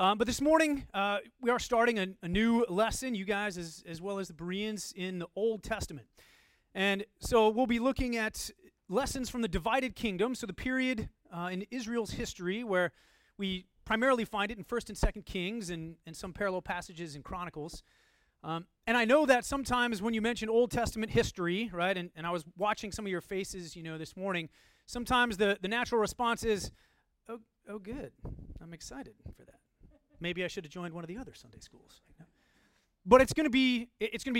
But this morning, we are starting a new lesson, you guys, as well as the Bereans, in the Old Testament. And so we'll be looking at lessons from the divided kingdom, so the period in Israel's history where we primarily find it in First and Second Kings and some parallel passages in Chronicles. And I know that sometimes when you mention Old Testament history, right, and I was watching some of your faces, you know, this morning, sometimes the natural response is, oh good, I'm excited for that. Maybe I should have joined one of the other Sunday schools. You know? But it's going to be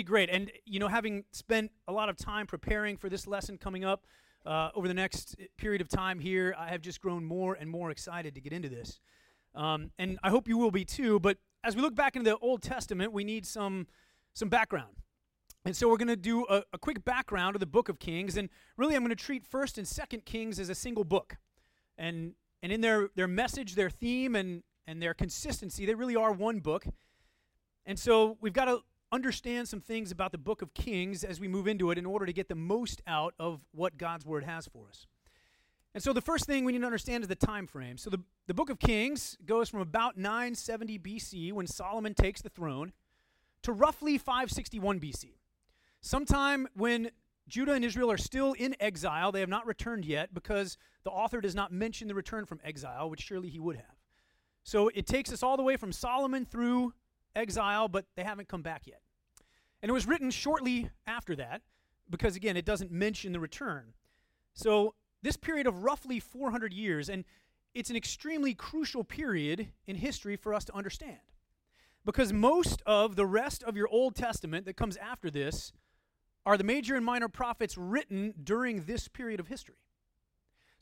great. And, you know, having spent a lot of time preparing for this lesson coming up over the next period of time here, I have just grown more and more excited to get into this. And I hope you will be too, but as we look back into the Old Testament, we need some background. And so we're going to do a quick background of the Book of Kings, and really I'm going to treat First and Second Kings as a single book. And in their message, their theme, and their consistency, they really are one book. And so we've got to understand some things about the Book of Kings as we move into it in order to get the most out of what God's Word has for us. And so the first thing we need to understand is the time frame. So the Book of Kings goes from about 970 BC, when Solomon takes the throne, to roughly 561 BC. Sometime when Judah and Israel are still in exile, they have not returned yet because the author does not mention the return from exile, which surely he would have. So it takes us all the way from Solomon through exile, but they haven't come back yet. And it was written shortly after that because, again, it doesn't mention the return. So this period of roughly 400 years, and it's an extremely crucial period in history for us to understand, because most of the rest of your Old Testament that comes after this are the major and minor prophets written during this period of history.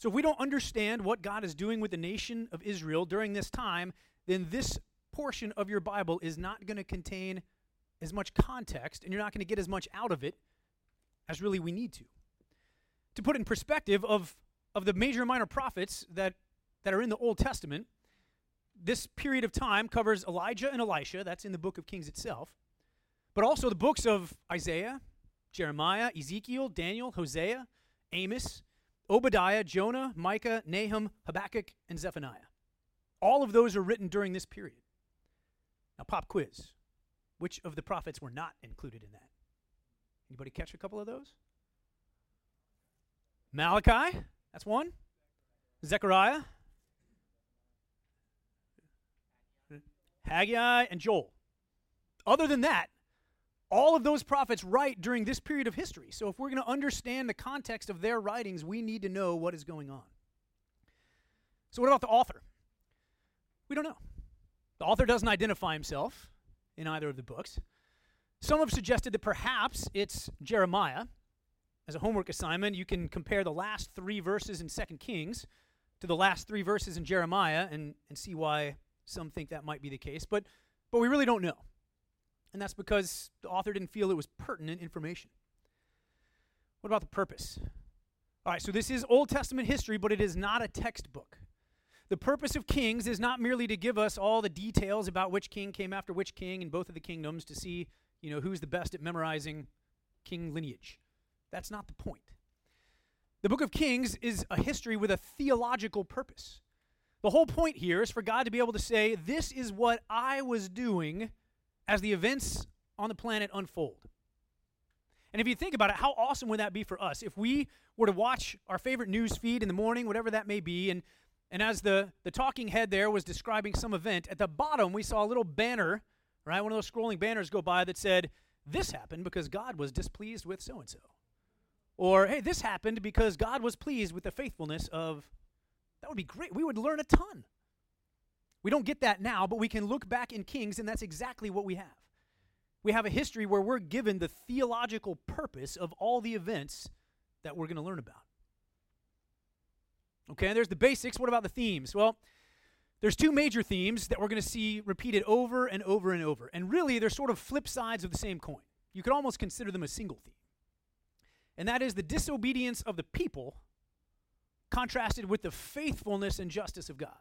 So if we don't understand what God is doing with the nation of Israel during this time, then this portion of your Bible is not going to contain as much context, and you're not going to get as much out of it as really we need to. To put in perspective of the major and minor prophets that are in the Old Testament, this period of time covers Elijah and Elisha, that's in the Book of Kings itself, but also the books of Isaiah, Jeremiah, Ezekiel, Daniel, Hosea, Amos, Obadiah, Jonah, Micah, Nahum, Habakkuk, and Zephaniah. All of those are written during this period. Now, pop quiz. Which of the prophets were not included in that? Anybody catch a couple of those? Malachi, that's one. Zechariah. Haggai and Joel. Other than that, all of those prophets write during this period of history. So if we're going to understand the context of their writings, we need to know what is going on. So what about the author? We don't know. The author doesn't identify himself in either of the books. Some have suggested that perhaps it's Jeremiah. As a homework assignment, you can compare the last three verses in 2 Kings to the last three verses in Jeremiah and see why some think that might be the case. But we really don't know. And that's because the author didn't feel it was pertinent information. What about the purpose? All right, so this is Old Testament history, but it is not a textbook. The purpose of Kings is not merely to give us all the details about which king came after which king in both of the kingdoms to see, you know, who's the best at memorizing king lineage. That's not the point. The Book of Kings is a history with a theological purpose. The whole point here is for God to be able to say, this is what I was doing as the events on the planet unfold. And if you think about it, how awesome would that be for us if we were to watch our favorite news feed in the morning, whatever that may be, and as the talking head there was describing some event, at the bottom we saw a little banner, right, one of those scrolling banners go by that said, this happened because God was displeased with so-and-so. Or, hey, this happened because God was pleased with the faithfulness of... That would be great. We would learn a ton. We don't get that now, but we can look back in Kings, and that's exactly what we have. We have a history where we're given the theological purpose of all the events that we're going to learn about. Okay, and there's the basics. What about the themes? Well, there's two major themes that we're going to see repeated over and over and over. And really, they're sort of flip sides of the same coin. You could almost consider them a single theme. And that is the disobedience of the people contrasted with the faithfulness and justice of God.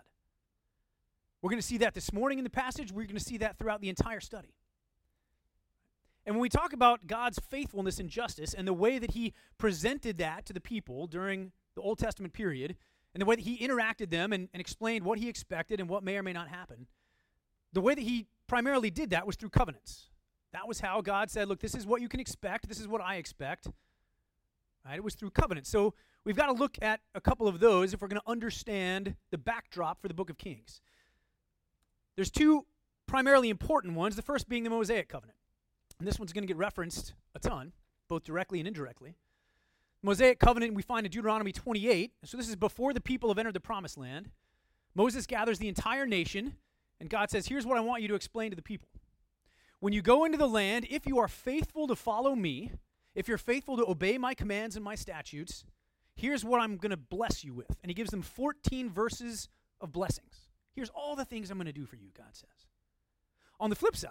We're going to see that this morning in the passage. We're going to see that throughout the entire study. And when we talk about God's faithfulness and justice and the way that he presented that to the people during the Old Testament period and the way that he interacted them and explained what he expected and what may or may not happen, The way that he primarily did that was through covenants. That was how God said, look, this is what you can expect. This is what I expect. Right? It was through covenants. So we've got to look at a couple of those if we're going to understand the backdrop for the Book of Kings. There's two primarily important ones, the first being the Mosaic Covenant. And this one's going to get referenced a ton, both directly and indirectly. Mosaic Covenant we find in Deuteronomy 28. So this is before the people have entered the Promised Land. Moses gathers the entire nation, and God says, here's what I want you to explain to the people. When you go into the land, if you are faithful to follow me, if you're faithful to obey my commands and my statutes, here's what I'm going to bless you with. And he gives them 14 verses of blessings. Here's all the things I'm going to do for you, God says. On the flip side,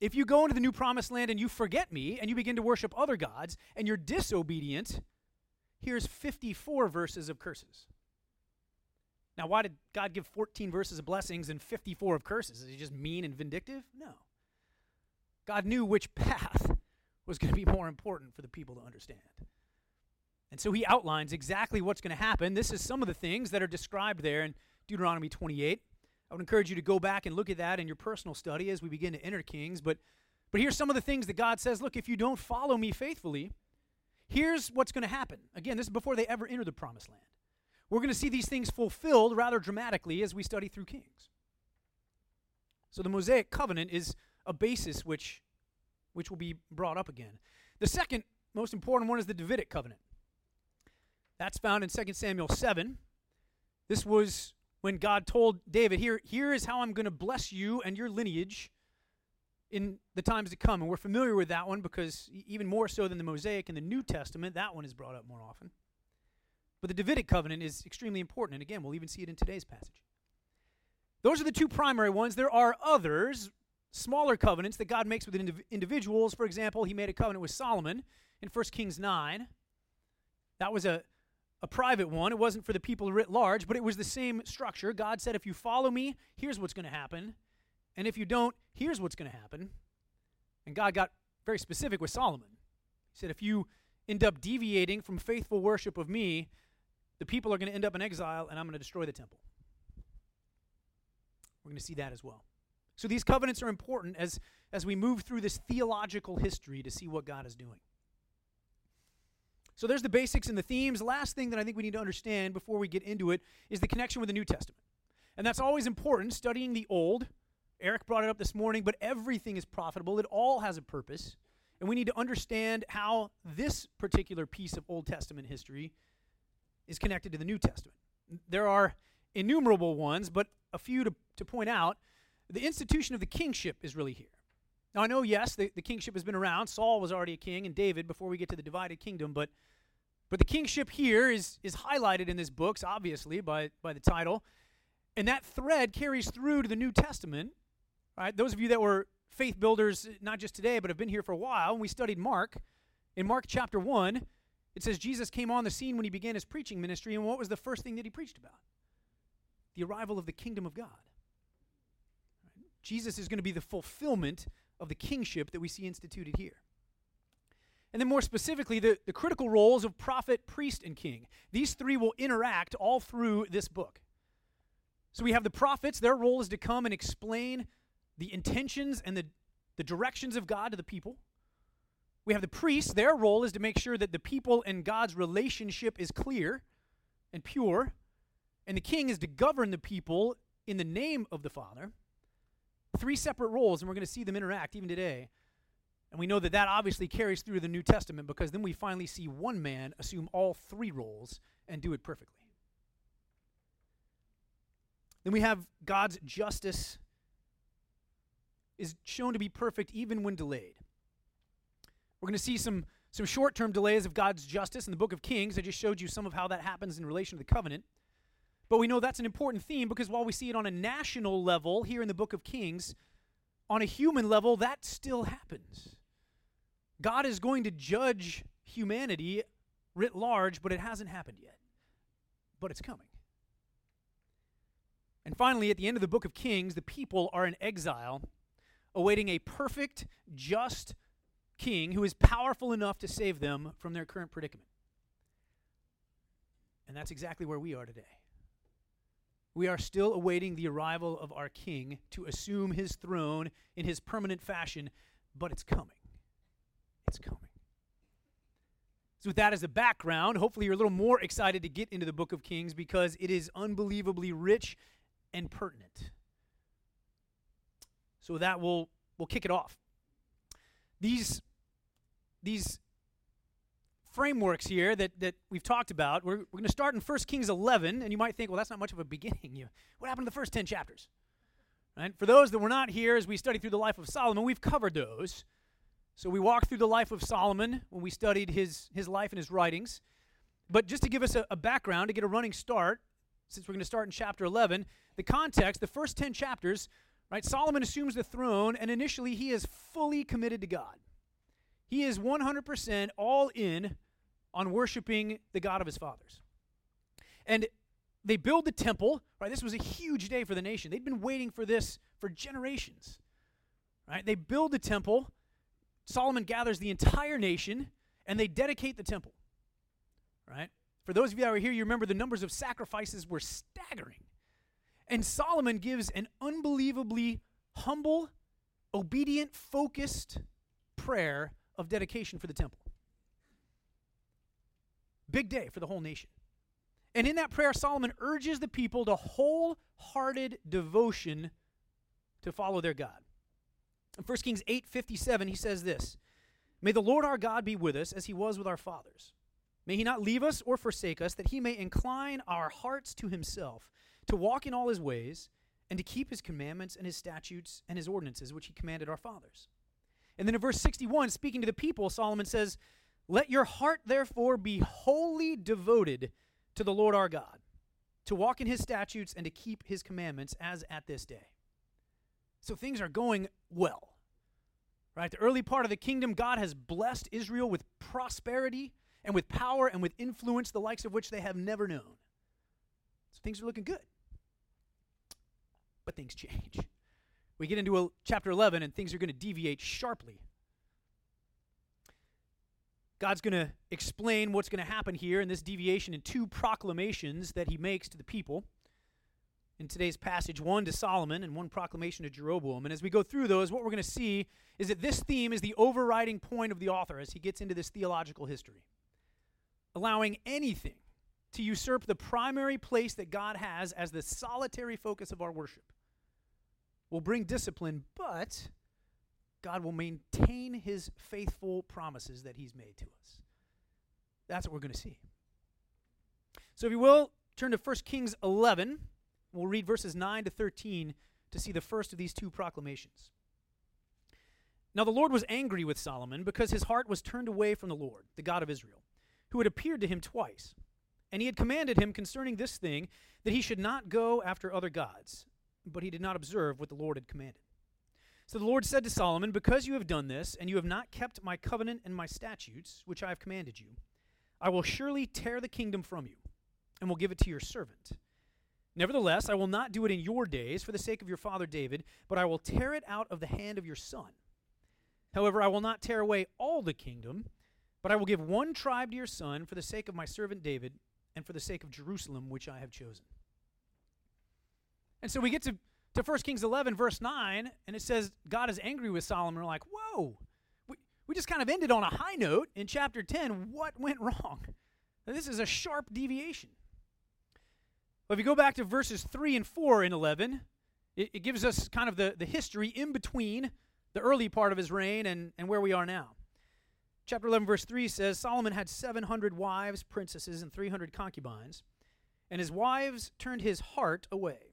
if you go into the new promised land and you forget me and you begin to worship other gods and you're disobedient, here's 54 verses of curses. Now, why did God give 14 verses of blessings and 54 of curses? Is he just mean and vindictive? No. God knew which path was going to be more important for the people to understand. And so he outlines exactly what's going to happen. This is some of the things that are described there in Deuteronomy 28. I would encourage you to go back and look at that in your personal study as we begin to enter Kings. But here's some of the things that God says, look, if you don't follow me faithfully, here's what's going to happen. Again, this is before they ever enter the promised land. We're going to see these things fulfilled rather dramatically as we study through Kings. So the Mosaic Covenant is a basis which will be brought up again. The second most important one is the Davidic Covenant. That's found in 2 Samuel 7. This was when God told David, here is how I'm going to bless you and your lineage in the times to come. And we're familiar with that one because even more so than the Mosaic in the New Testament, that one is brought up more often. But the Davidic covenant is extremely important, and again, we'll even see it in today's passage. Those are the two primary ones. There are others, smaller covenants that God makes with individuals. For example, he made a covenant with Solomon in 1 Kings 9. That was a private one. It wasn't for the people writ large, but it was the same structure. God said, if you follow me, here's what's going to happen. And if you don't, here's what's going to happen. And God got very specific with Solomon. He said, if you end up deviating from faithful worship of me, the people are going to end up in exile, and I'm going to destroy the temple. We're going to see that as well. So these covenants are important as we move through this theological history to see what God is doing. So there's the basics and the themes. Last thing that I think we need to understand before we get into it is the connection with the New Testament. And that's always important, studying the Old. Eric brought it up this morning, but everything is profitable. It all has a purpose. And we need to understand how this particular piece of Old Testament history is connected to the New Testament. There are innumerable ones, but a few to point out. The institution of the kingship is really here. Now, I know, yes, the kingship has been around. Saul was already a king, and David, before we get to the divided kingdom, but the kingship here is highlighted in this book, obviously, by the title. And that thread carries through to the New Testament. All right, those of you that were faith builders, not just today, but have been here for a while, and we studied Mark. In Mark chapter 1, it says Jesus came on the scene when he began his preaching ministry, and what was the first thing that he preached about? The arrival of the kingdom of God. Right? Jesus is going to be the fulfillment of the kingship that we see instituted here. And then more specifically, the critical roles of prophet, priest, and king. These three will interact all through this book. So we have the prophets. Their role is to come and explain the intentions and the directions of God to the people. We have the priests. Their role is to make sure that the people and God's relationship is clear and pure. And the king is to govern the people in the name of the Father. Three separate roles, and we're going to see them interact even today. And we know that that obviously carries through the New Testament because then we finally see one man assume all three roles and do it perfectly. Then we have God's justice is shown to be perfect even when delayed. We're going to see some short-term delays of God's justice in the book of Kings. I just showed you some of how that happens in relation to the covenant. But we know that's an important theme because while we see it on a national level here in the book of Kings, on a human level, that still happens. God is going to judge humanity writ large, but it hasn't happened yet. But it's coming. And finally, at the end of the book of Kings, the people are in exile, awaiting a perfect, just king who is powerful enough to save them from their current predicament. And that's exactly where we are today. We are still awaiting the arrival of our king to assume his throne in his permanent fashion, but it's coming. It's coming. So with that as the background, hopefully you're a little more excited to get into the Book of Kings because it is unbelievably rich and pertinent. So with that, we'll kick it off. These frameworks here that we've talked about, we're going to start in 1 Kings 11, and you might think, well, that's not much of a beginning. What happened to the first 10 chapters? Right? For those that were not here as we studied through the life of Solomon, we've covered those. So we walked through the life of Solomon when we studied his life and his writings. But just to give us a background, to get a running start, since we're going to start in chapter 11, the context, the first 10 chapters, right? Solomon assumes the throne, and initially he is fully committed to God. He is 100% all in on worshiping the God of his fathers. And they build the temple, right? This was a huge day for the nation. They'd been waiting for this for generations, right? They build the temple. Solomon gathers the entire nation, and they dedicate the temple, right? For those of you that were here, you remember the numbers of sacrifices were staggering. And Solomon gives an unbelievably humble, obedient, focused prayer of dedication for the temple. Big day for the whole nation. And in that prayer, Solomon urges the people to wholehearted devotion to follow their God. In 1 Kings 8:57, he says this, "May the Lord our God be with us as he was with our fathers. May he not leave us or forsake us, that he may incline our hearts to himself, to walk in all his ways, and to keep his commandments and his statutes and his ordinances, which he commanded our fathers." And then in verse 61, speaking to the people, Solomon says, "Let your heart, therefore, be wholly devoted to the Lord our God, to walk in his statutes and to keep his commandments as at this day." So things are going well, right? The early part of the kingdom, God has blessed Israel with prosperity and with power and with influence, the likes of which they have never known. So things are looking good. But things change. We get into chapter 11, and things are going to deviate sharply. God's going to explain what's going to happen here in this deviation in two proclamations that he makes to the people. In today's passage, one to Solomon and one proclamation to Jeroboam. And as we go through those, what we're going to see is that this theme is the overriding point of the author as he gets into this theological history. Allowing anything to usurp the primary place that God has as the solitary focus of our worship will bring discipline, but God will maintain his faithful promises that he's made to us. That's what we're going to see. So if you will, turn to 1 Kings 11. We'll read verses 9 to 13 to see the first of these two proclamations. "Now the Lord was angry with Solomon because his heart was turned away from the Lord, the God of Israel, who had appeared to him twice. And he had commanded him concerning this thing that he should not go after other gods. But he did not observe what the Lord had commanded. So the Lord said to Solomon, 'Because you have done this, and you have not kept my covenant and my statutes, which I have commanded you, I will surely tear the kingdom from you, and will give it to your servant. Nevertheless, I will not do it in your days for the sake of your father David, but I will tear it out of the hand of your son. However, I will not tear away all the kingdom, but I will give one tribe to your son for the sake of my servant David, and for the sake of Jerusalem, which I have chosen.'" And so we get to 1 Kings 11, verse 9, and it says God is angry with Solomon. We're like, whoa, we just kind of ended on a high note in chapter 10. What went wrong? Now, this is a sharp deviation. But if you go back to verses 3 and 4 in 11, it gives us kind of the history in between the early part of his reign and where we are now. Chapter 11, verse 3 says, "Solomon had 700 wives, princesses, and 300 concubines, and his wives turned his heart away.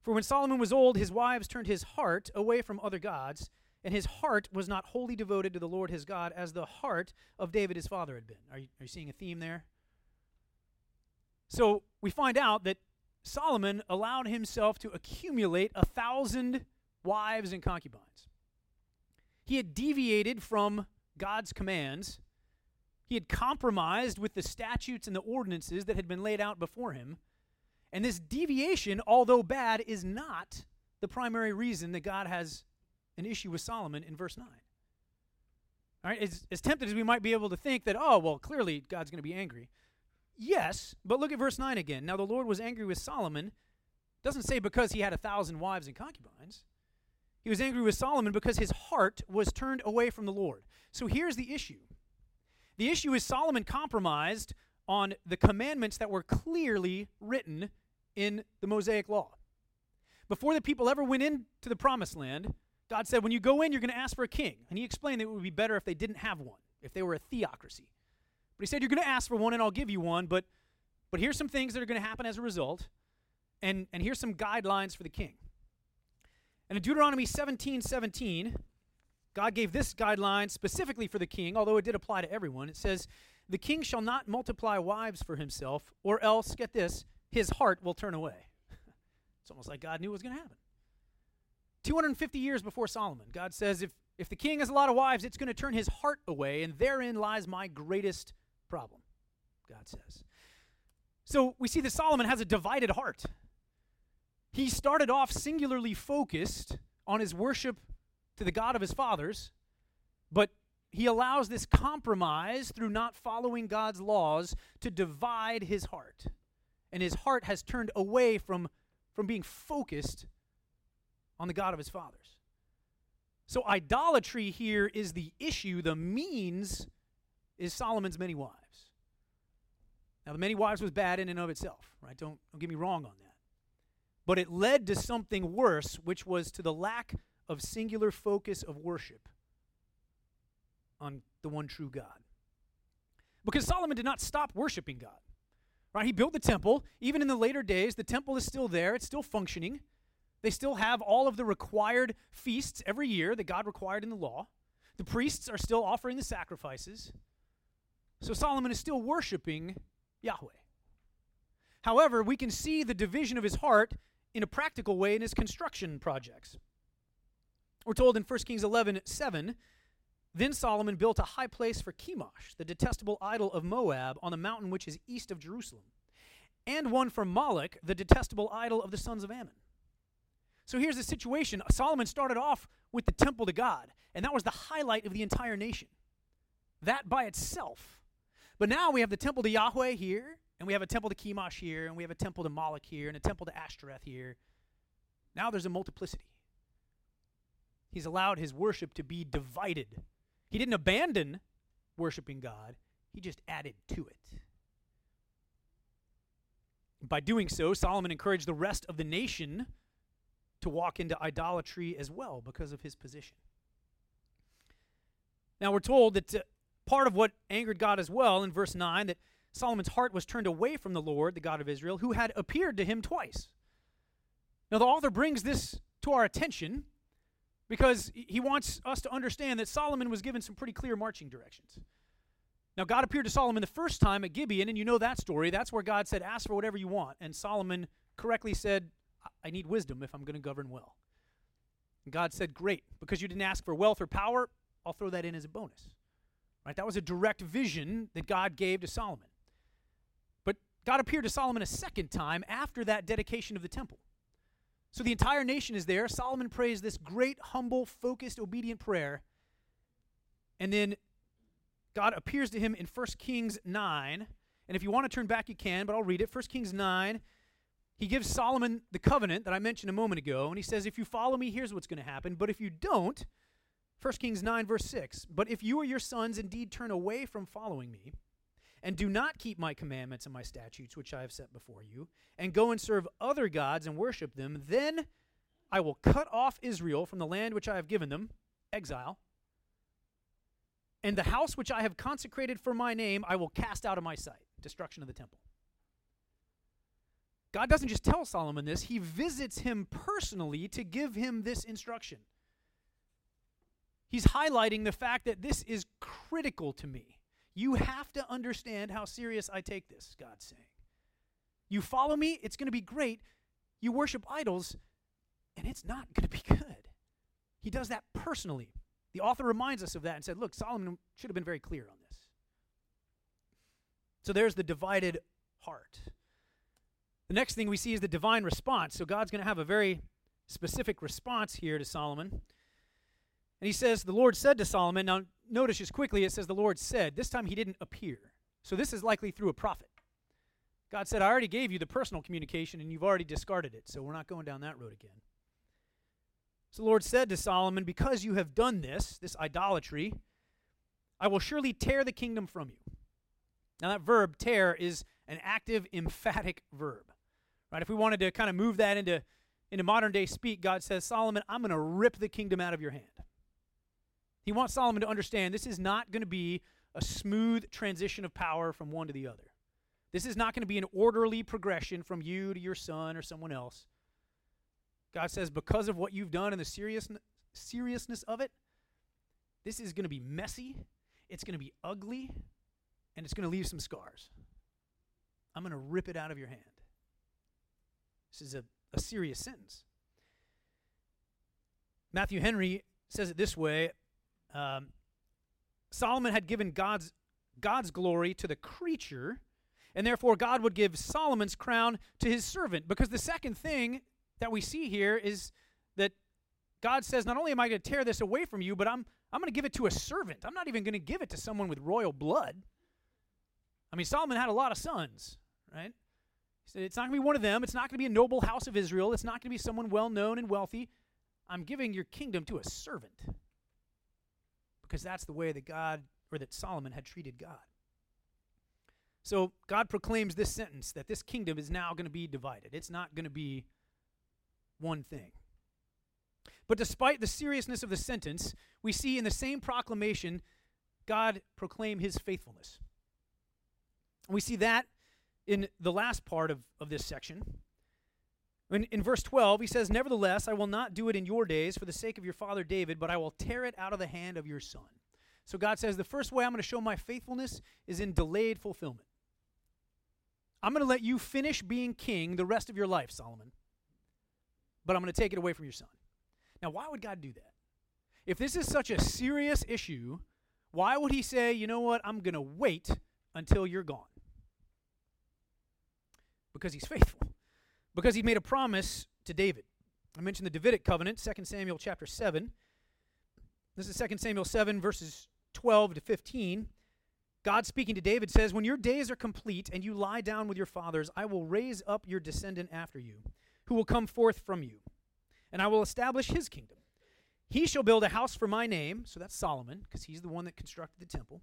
For when Solomon was old, his wives turned his heart away from other gods, and his heart was not wholly devoted to the Lord his God as the heart of David his father had been." Are you seeing a theme there? So we find out that Solomon allowed himself to accumulate 1,000 wives and concubines. He had deviated from God's commands. He had compromised with the statutes and the ordinances that had been laid out before him. And this deviation, although bad, is not the primary reason that God has an issue with Solomon in verse 9. All right, as tempted as we might be able to think that, oh, well, clearly God's going to be angry. Yes, but look at verse 9 again. "Now the Lord was angry with Solomon Doesn't say because he had 1,000 wives and concubines. He was angry with Solomon because his heart was turned away from the Lord. So here's the issue. The issue is Solomon compromised on the commandments that were clearly written in the Mosaic Law. Before the people ever went into the Promised Land, God said, when you go in, you're going to ask for a king. And he explained that it would be better if they didn't have one, if they were a theocracy. But he said, you're going to ask for one, and I'll give you one, but here's some things that are going to happen as a result, and here's some guidelines for the king. And in Deuteronomy 17:17, God gave this guideline specifically for the king, although it did apply to everyone. It says, the king shall not multiply wives for himself, or else, get this, his heart will turn away. It's almost like God knew what was going to happen. 250 years before Solomon, God says, if the king has a lot of wives, it's going to turn his heart away, and therein lies my greatest problem, God says. So we see that Solomon has a divided heart. He started off singularly focused on his worship to the God of his fathers, but he allows this compromise through not following God's laws to divide his heart. And his heart has turned away from being focused on the God of his fathers. So idolatry here is the issue. The means is Solomon's many wives. Now, the many wives was bad in and of itself, right? Don't get me wrong on that. But it led to something worse, which was to the lack of singular focus of worship on the one true God. Because Solomon did not stop worshiping God, right? He built the temple. Even in the later days, the temple is still there. It's still functioning. They still have all of the required feasts every year that God required in the law. The priests are still offering the sacrifices. So Solomon is still worshiping Yahweh. However, we can see the division of his heart in a practical way in his construction projects. We're told in 1 Kings 11:7, then Solomon built a high place for Chemosh, the detestable idol of Moab, on the mountain which is east of Jerusalem, and one for Moloch, the detestable idol of the sons of Ammon. So here's the situation. Solomon started off with the temple to God, and that was the highlight of the entire nation. That by itself. But now we have the temple to Yahweh here, and we have a temple to Chemosh here, and we have a temple to Moloch here, and a temple to Ashtoreth here. Now there's a multiplicity. He's allowed his worship to be divided. He didn't abandon worshiping God. He just added to it. By doing so, Solomon encouraged the rest of the nation to walk into idolatry as well because of his position. Now we're told that part of what angered God as well in verse 9, that Solomon's heart was turned away from the Lord, the God of Israel, who had appeared to him twice. Now the author brings this to our attention because he wants us to understand that Solomon was given some pretty clear marching directions. Now God appeared to Solomon the first time at Gibeon, and you know that story. That's where God said, ask for whatever you want. And Solomon correctly said, I need wisdom if I'm going to govern well. And God said, great, because you didn't ask for wealth or power, I'll throw that in as a bonus. Right? That was a direct vision that God gave to Solomon. But God appeared to Solomon a second time after that dedication of the temple. So the entire nation is there. Solomon prays this great, humble, focused, obedient prayer. And then God appears to him in 1 Kings 9. And if you want to turn back, you can, but I'll read it. 1 Kings 9. He gives Solomon the covenant that I mentioned a moment ago, and he says, if you follow me, here's what's going to happen, but if you don't, 1 Kings 9:6, but if you or your sons indeed turn away from following me, and do not keep my commandments and my statutes, which I have set before you, and go and serve other gods and worship them, then I will cut off Israel from the land which I have given them, exile, and the house which I have consecrated for my name I will cast out of my sight, destruction of the temple. God doesn't just tell Solomon this. He visits him personally to give him this instruction. He's highlighting the fact that this is critical to me. You have to understand how serious I take this, God's saying. You follow me, it's going to be great. You worship idols, and it's not going to be good. He does that personally. The author reminds us of that and said, look, Solomon should have been very clear on this. So there's the divided heart. The next thing we see is the divine response. So God's going to have a very specific response here to Solomon. And he says, the Lord said to Solomon, now notice just quickly, it says the Lord said. This time he didn't appear. So this is likely through a prophet. God said, I already gave you the personal communication, and you've already discarded it, so we're not going down that road again. So the Lord said to Solomon, because you have done this idolatry, I will surely tear the kingdom from you. Now that verb, tear, is an active, emphatic verb. Right? If we wanted to kind of move that into modern-day speak, God says, Solomon, I'm going to rip the kingdom out of your hand. He wants Solomon to understand this is not going to be a smooth transition of power from one to the other. This is not going to be an orderly progression from you to your son or someone else. God says, because of what you've done and the seriousness of it, this is going to be messy, it's going to be ugly, and it's going to leave some scars. I'm going to rip it out of your hand. This is a serious sentence. Matthew Henry says it this way, Solomon had given God's glory to the creature, and therefore God would give Solomon's crown to his servant. Because the second thing that we see here is that God says, not only am I going to tear this away from you, but I'm going to give it to a servant. I'm not even going to give it to someone with royal blood. I mean, Solomon had a lot of sons, right? He said, it's not going to be one of them. It's not going to be a noble house of Israel. It's not going to be someone well-known and wealthy. I'm giving your kingdom to a servant. Because that's the way that Solomon had treated God. So God proclaims this sentence, that this kingdom is now going to be divided. It's not going to be one thing. But despite the seriousness of the sentence, we see in the same proclamation, God proclaim his faithfulness. We see that in the last part of this section. In verse 12, he says, nevertheless, I will not do it in your days for the sake of your father David, but I will tear it out of the hand of your son. So God says, the first way I'm going to show my faithfulness is in delayed fulfillment. I'm going to let you finish being king the rest of your life, Solomon, but I'm going to take it away from your son. Now, why would God do that? If this is such a serious issue, why would he say, you know what, I'm going to wait until you're gone? Because he's faithful. Because he made a promise to David. I mentioned the Davidic Covenant, 2 Samuel chapter 7. This is 2 Samuel 7, verses 12 to 15. God speaking to David says, when your days are complete and you lie down with your fathers, I will raise up your descendant after you, who will come forth from you, and I will establish his kingdom. He shall build a house for my name, so that's Solomon, because he's the one that constructed the temple,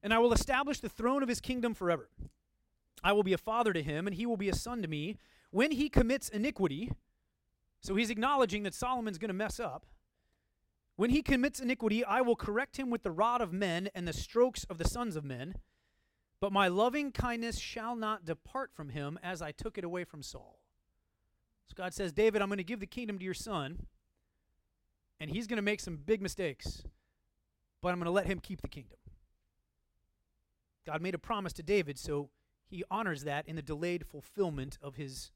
and I will establish the throne of his kingdom forever. I will be a father to him, and he will be a son to me. When he commits iniquity, so he's acknowledging that Solomon's going to mess up, when he commits iniquity, I will correct him with the rod of men and the strokes of the sons of men, but my loving kindness shall not depart from him as I took it away from Saul. So God says, David, I'm going to give the kingdom to your son, and he's going to make some big mistakes, but I'm going to let him keep the kingdom. God made a promise to David, so he honors that in the delayed fulfillment of his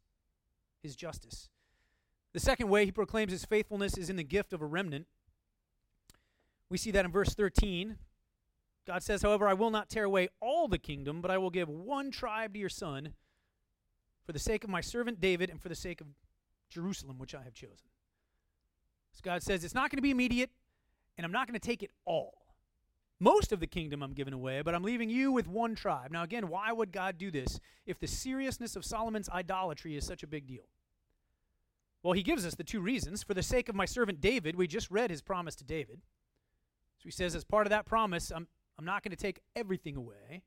justice. The second way he proclaims his faithfulness is in the gift of a remnant. We see that in verse 13. God says, however, I will not tear away all the kingdom, but I will give one tribe to your son for the sake of my servant David and for the sake of Jerusalem, which I have chosen. So God says, it's not going to be immediate, and I'm not going to take it all. Most of the kingdom I'm giving away, but I'm leaving you with one tribe. Now again, why would God do this if the seriousness of Solomon's idolatry is such a big deal? Well, he gives us the two reasons. For the sake of my servant David, we just read his promise to David. So he says, as part of that promise, I'm not going to take everything away.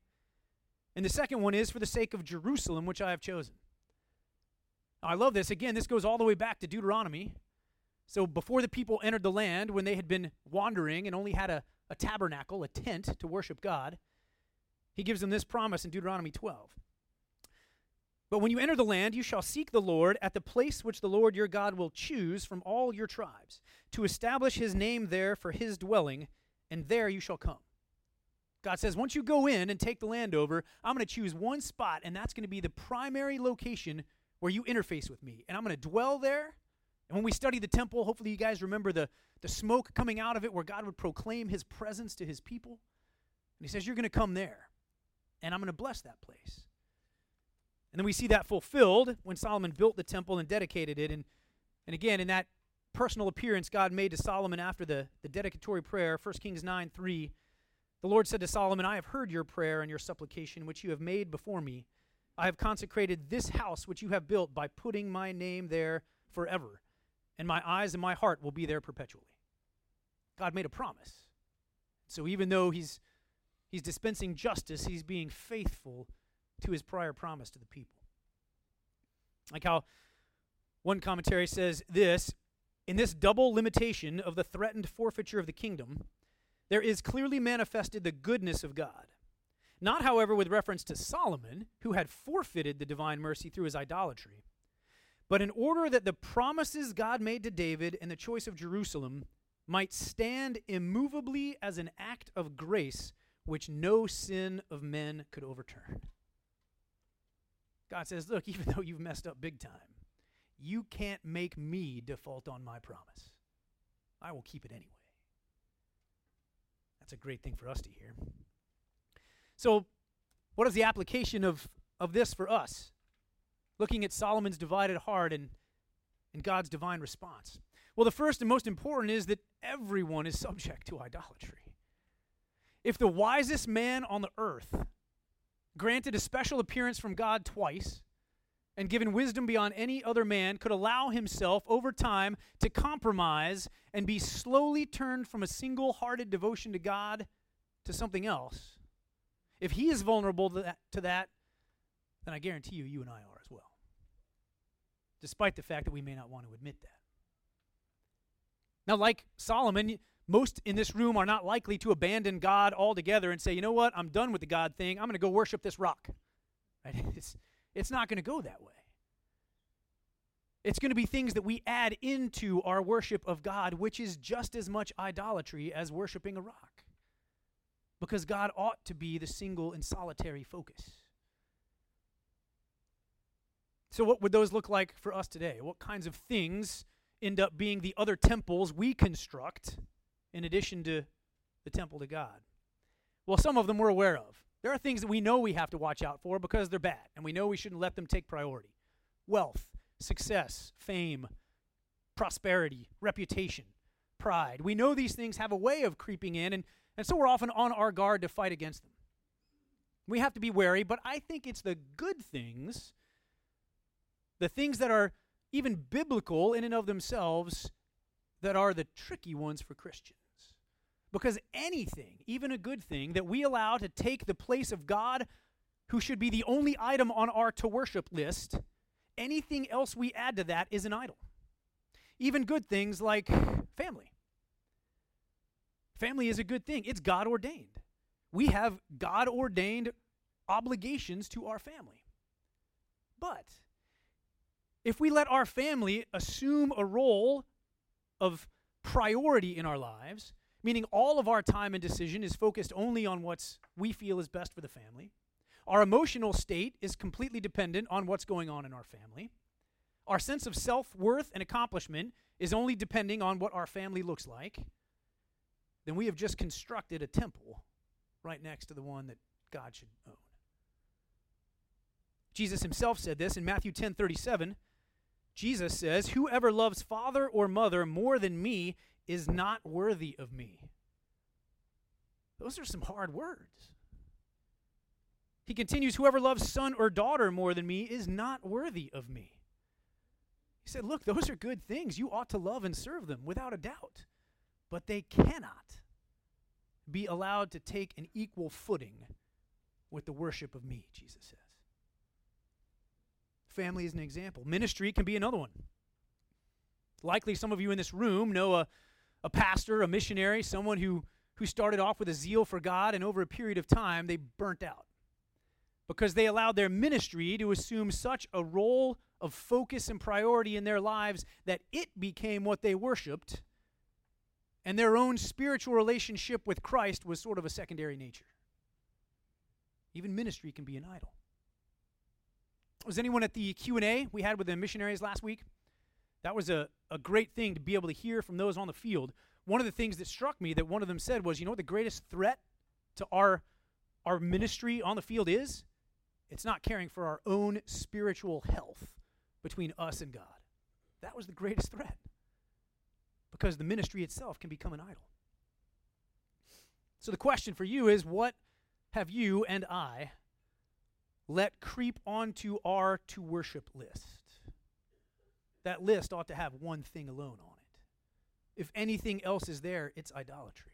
And the second one is for the sake of Jerusalem, which I have chosen. Now, I love this. Again, this goes all the way back to Deuteronomy. So before the people entered the land, when they had been wandering and only had a tabernacle, a tent to worship God, he gives them this promise in Deuteronomy 12. But when you enter the land, you shall seek the Lord at the place which the Lord your God will choose from all your tribes, to establish his name there for his dwelling, and there you shall come. God says, once you go in and take the land over, I'm going to choose one spot, and that's going to be the primary location where you interface with me, and I'm going to dwell there. And when we study the temple, hopefully you guys remember the smoke coming out of it where God would proclaim his presence to his people. And he says, you're going to come there, and I'm going to bless that place. And then we see that fulfilled when Solomon built the temple and dedicated it. And again, in that personal appearance God made to Solomon after the dedicatory prayer, 1 Kings 9:3, the Lord said to Solomon, I have heard your prayer and your supplication, which you have made before me, I have consecrated this house which you have built by putting my name there forever, and my eyes and my heart will be there perpetually. God made a promise. So even though he's dispensing justice, he's being faithful to his prior promise to the people. Like how one commentary says this, in this double limitation of the threatened forfeiture of the kingdom, there is clearly manifested the goodness of God. Not, however, with reference to Solomon, who had forfeited the divine mercy through his idolatry, but in order that the promises God made to David and the choice of Jerusalem might stand immovably as an act of grace which no sin of men could overturn. God says, look, even though you've messed up big time, you can't make me default on my promise. I will keep it anyway. That's a great thing for us to hear. So what is the application of this for us? Looking at Solomon's divided heart and God's divine response. Well, the first and most important is that everyone is subject to idolatry. If the wisest man on the earth, granted a special appearance from God twice, and given wisdom beyond any other man, could allow himself over time to compromise and be slowly turned from a single-hearted devotion to God to something else, if he is vulnerable to that, then I guarantee you, you and I are as well, despite the fact that we may not want to admit that. Now, like Solomon, most in this room are not likely to abandon God altogether and say, you know what, I'm done with the God thing. I'm going to go worship this rock. Right? It's not going to go that way. It's going to be things that we add into our worship of God, which is just as much idolatry as worshiping a rock. Because God ought to be the single and solitary focus. So what would those look like for us today? What kinds of things end up being the other temples we construct in addition to the temple to God? Well, some of them we're aware of. There are things that we know we have to watch out for because they're bad, and we know we shouldn't let them take priority. Wealth, success, fame, prosperity, reputation, pride. We know these things have a way of creeping in, and so we're often on our guard to fight against them. We have to be wary, but I think it's the good things, the things that are even biblical in and of themselves, that are the tricky ones for Christians. Because anything, even a good thing, that we allow to take the place of God, who should be the only item on our to worship list, anything else we add to that is an idol. Even good things like family. Family is a good thing. It's God-ordained. We have God-ordained obligations to our family. But if we let our family assume a role of priority in our lives, meaning all of our time and decision is focused only on what we feel is best for the family, our emotional state is completely dependent on what's going on in our family, our sense of self-worth and accomplishment is only depending on what our family looks like, then we have just constructed a temple right next to the one that God should own. Jesus himself said this in Matthew 10:37. Jesus says, "Whoever loves father or mother more than me is not worthy of me." Those are some hard words. He continues, "Whoever loves son or daughter more than me is not worthy of me." He said, look, those are good things. You ought to love and serve them without a doubt. But they cannot be allowed to take an equal footing with the worship of me, Jesus says. Family is an example. Ministry can be another one. Likely some of you in this room know a pastor, a missionary, someone who started off with a zeal for God, and over a period of time they burnt out because they allowed their ministry to assume such a role of focus and priority in their lives that it became what they worshiped, and their own spiritual relationship with Christ was sort of a secondary nature. Even ministry can be an idol. Was anyone at the Q&A we had with the missionaries last week? That was a great thing to be able to hear from those on the field. One of the things that struck me that one of them said was, you know what the greatest threat to our ministry on the field is? It's not caring for our own spiritual health between us and God. That was the greatest threat, because the ministry itself can become an idol. So the question for you is, what have you and I let creep onto our to worship list. That list ought to have one thing alone on it. If anything else is there, it's idolatry.